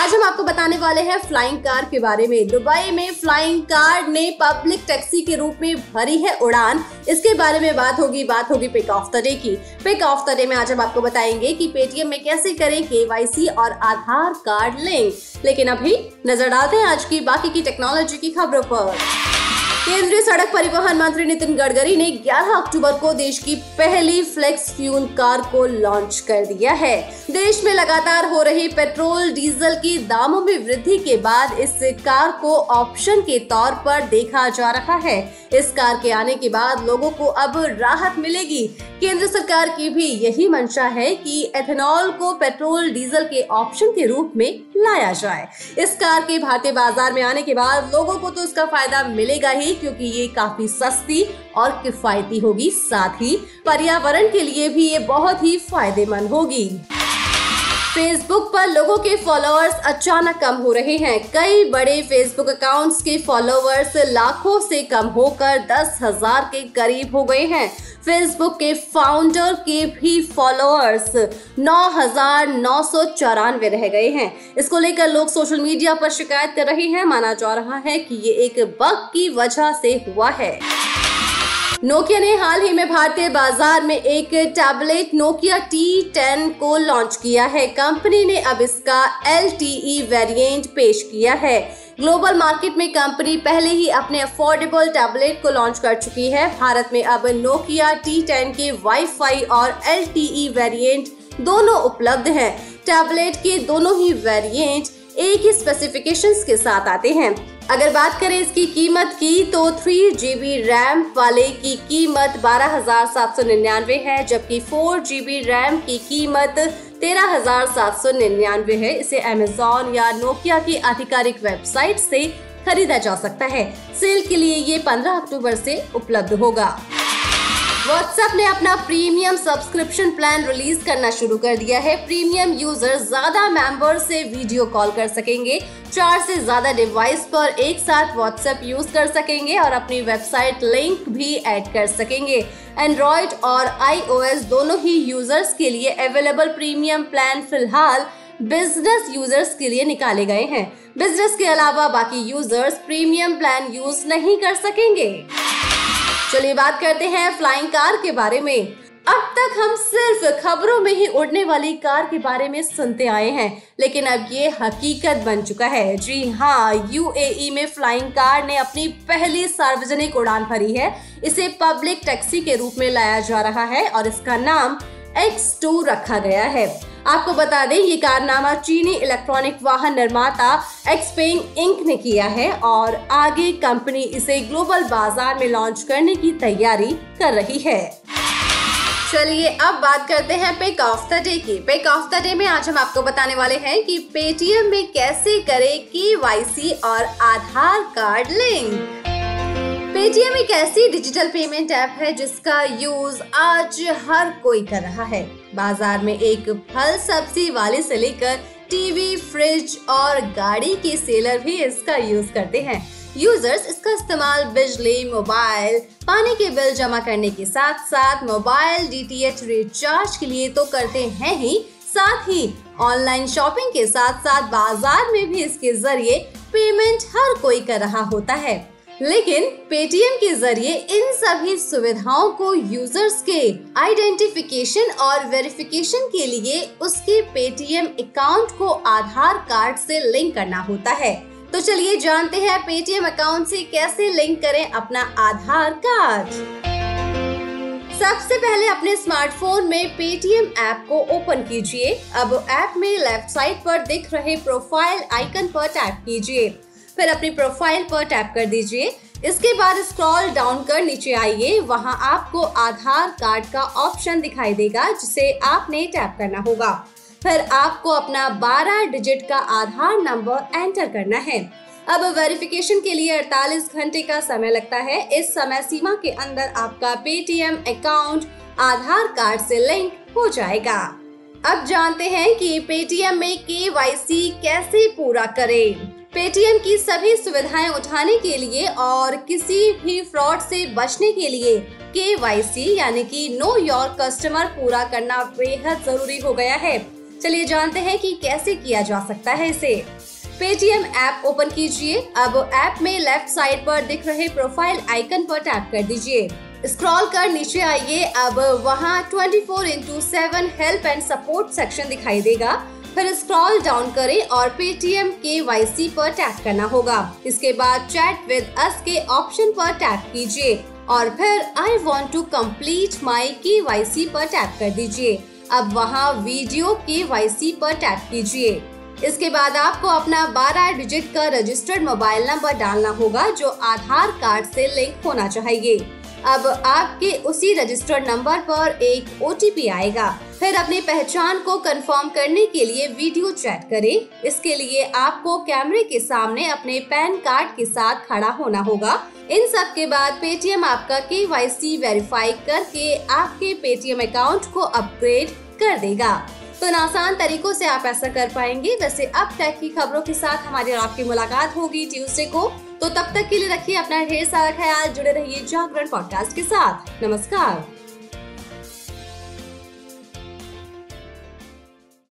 आज हम आपको बताने वाले हैं फ्लाइंग कार के बारे में। दुबई में फ्लाइंग कार ने पब्लिक टैक्सी के रूप में भरी है उड़ान, इसके बारे में बात होगी पिक ऑफ द डे की। पिक ऑफ द डे में आज हम आपको बताएंगे कि पेटीएम में कैसे करें केवाईसी और आधार कार्ड लिंक। लेकिन अभी नजर डालते हैं आज की बाकी की टेक्नोलॉजी की खबरों पर। केंद्रीय सड़क परिवहन मंत्री नितिन गडकरी ने 11 अक्टूबर को देश की पहली फ्लेक्स फ्यूल कार को लॉन्च कर दिया है। देश में लगातार हो रही पेट्रोल डीजल के दामों में वृद्धि के बाद इस कार को ऑप्शन के तौर पर देखा जा रहा है। इस कार के आने के बाद लोगों को अब राहत मिलेगी। केंद्र सरकार की भी यही मंशा है कि एथेनॉल को पेट्रोल डीजल के ऑप्शन के रूप में लाया जाए। इस कार के भारतीय बाजार में आने के बाद लोगों को तो इसका फायदा मिलेगा ही, क्योंकि ये काफी सस्ती और किफायती होगी, साथ ही पर्यावरण के लिए भी ये बहुत ही फायदेमंद होगी। फेसबुक पर लोगों के फॉलोअर्स अचानक कम हो रहे हैं। कई बड़े फेसबुक अकाउंट्स के फॉलोअर्स लाखों से कम होकर 10,000 के करीब हो गए हैं। फेसबुक के फाउंडर के भी फॉलोअर्स 9,994 रह गए हैं। इसको लेकर लोग सोशल मीडिया पर शिकायत कर रहे हैं। माना जा रहा है कि ये एक बग की वजह से हुआ है। नोकिया ने हाल ही में भारतीय बाजार में एक टैबलेट नोकिया T10 को लॉन्च किया है। कंपनी ने अब इसका LTE वेरिएंट पेश किया है। ग्लोबल मार्केट में कंपनी पहले ही अपने अफोर्डेबल टैबलेट को लॉन्च कर चुकी है। भारत में अब नोकिया T10 के वाईफाई और LTE वेरिएंट दोनों उपलब्ध हैं। टैबलेट के दोनों ही वेरिएंट एक ही स्पेसिफिकेशंस के साथ आते हैं। अगर बात करें इसकी कीमत की तो 3GB रैम वाले की कीमत 12,799 है, जबकि 4GB रैम की कीमत 13,799 है। इसे अमेजॉन या नोकिया की आधिकारिक वेबसाइट से खरीदा जा सकता है। सेल के लिए ये 15 अक्टूबर से उपलब्ध होगा। WhatsApp ने अपना प्रीमियम सब्सक्रिप्शन प्लान रिलीज करना शुरू कर दिया है। प्रीमियम यूजर ज्यादा मेंबर से वीडियो कॉल कर सकेंगे, 4 से ज्यादा डिवाइस पर एक साथ WhatsApp यूज कर सकेंगे और अपनी वेबसाइट लिंक भी ऐड कर सकेंगे। एंड्रॉइड और iOS दोनों ही यूजर्स के लिए अवेलेबल प्रीमियम प्लान फिलहाल बिजनेस यूजर्स के लिए निकाले गए हैं। बिजनेस के अलावा बाकी यूजर्स प्रीमियम प्लान यूज नहीं कर सकेंगे। चलिए बात करते हैं फ्लाइंग कार के बारे में। अब तक हम सिर्फ खबरों में ही उड़ने वाली कार के बारे में सुनते आए हैं, लेकिन अब ये हकीकत बन चुका है। जी हाँ, UAE में फ्लाइंग कार ने अपनी पहली सार्वजनिक उड़ान भरी है। इसे पब्लिक टैक्सी के रूप में लाया जा रहा है और इसका नाम X2 रखा गया है। आपको बता दें, ये कारनामा चीनी इलेक्ट्रॉनिक वाहन निर्माता XPeng इंक ने किया है और आगे कंपनी इसे ग्लोबल बाजार में लॉन्च करने की तैयारी कर रही है। चलिए अब बात करते हैं पिक ऑफ द डे की। पिक ऑफ द डे में आज हम आपको बताने वाले हैं कि पेटीएम में कैसे करें KYC और आधार कार्ड लिंक। पेटीएम एक ऐसी डिजिटल पेमेंट ऐप है जिसका यूज आज हर कोई कर रहा है। बाजार में एक फल सब्जी वाले से लेकर टीवी, फ्रिज और गाड़ी के सेलर भी इसका यूज करते हैं। यूजर्स इसका इस्तेमाल बिजली, मोबाइल, पानी के बिल जमा करने के साथ साथ मोबाइल DTH रिचार्ज के लिए तो करते हैं ही, साथ ही ऑनलाइन शॉपिंग के साथ साथ बाजार में भी इसके जरिए पेमेंट हर कोई कर रहा होता है। लेकिन पेटीएम के जरिए इन सभी सुविधाओं को यूजर्स के आइडेंटिफिकेशन और वेरिफिकेशन के लिए उसके पेटीएम अकाउंट को आधार कार्ड से लिंक करना होता है। तो चलिए जानते हैं पेटीएम अकाउंट से कैसे लिंक करें अपना आधार कार्ड। सबसे पहले अपने स्मार्टफोन में पेटीएम ऐप को ओपन कीजिए। अब ऐप में लेफ्ट साइड पर दिख रहे प्रोफाइल आइकन पर टैप कीजिए, फिर अपनी प्रोफाइल पर टैप कर दीजिए। इसके बाद स्क्रॉल डाउन कर नीचे आइए, वहां आपको आधार कार्ड का ऑप्शन दिखाई देगा जिसे आपने टैप करना होगा। फिर आपको अपना 12 डिजिट का आधार नंबर एंटर करना है। अब वेरिफिकेशन के लिए 48 घंटे का समय लगता है। इस समय सीमा के अंदर आपका पेटीएम अकाउंट आधार कार्ड से लिंक हो जाएगा। अब जानते हैं कि पेटीएम में केवाईसी कैसे पूरा करें। पेटीएम की सभी सुविधाएं उठाने के लिए और किसी भी फ्रॉड से बचने के लिए केवाईसी यानी कि नो योर कस्टमर पूरा करना बेहद जरूरी हो गया है। चलिए जानते हैं कि कैसे किया जा सकता है इसे। पेटीएम ऐप ओपन कीजिए। अब ऐप में लेफ्ट साइड पर दिख रहे प्रोफाइल आइकन पर टैप कर दीजिए। स्क्रॉल कर नीचे आइए। अब वहाँ 24/7 हेल्प एंड सपोर्ट सेक्शन दिखाई देगा। फिर स्क्रॉल डाउन करें और पेटीएम केवाईसी पर टैप करना होगा। इसके बाद चैट विद अस के ऑप्शन पर टैप कीजिए और फिर I want to complete my KYC पर टैप कर दीजिए। अब वहाँ वीडियो केवाईसी पर टैप कीजिए। इसके बाद आपको अपना 12 डिजिट का रजिस्टर्ड मोबाइल नंबर डालना होगा जो आधार कार्ड से लिंक होना चाहिए। अब आपके उसी रजिस्टर्ड नंबर पर एक OTP आएगा। फिर अपनी पहचान को कंफर्म करने के लिए वीडियो चैट करें। इसके लिए आपको कैमरे के सामने अपने पैन कार्ड के साथ खड़ा होना होगा। इन सब के बाद पेटीएम आपका KYC वेरीफाई करके आपके पेटीएम अकाउंट को अपग्रेड कर देगा। तो इन आसान तरीकों से आप ऐसा कर पाएंगे। वैसे अब तक की खबरों के साथ हमारी और आपकी मुलाकात होगी ट्यूसडे को। तो तब तक के लिए रखिए अपना ढेर सारा ख्याल। जुड़े रहिए जागरण पॉडकास्ट के साथ। नमस्कार।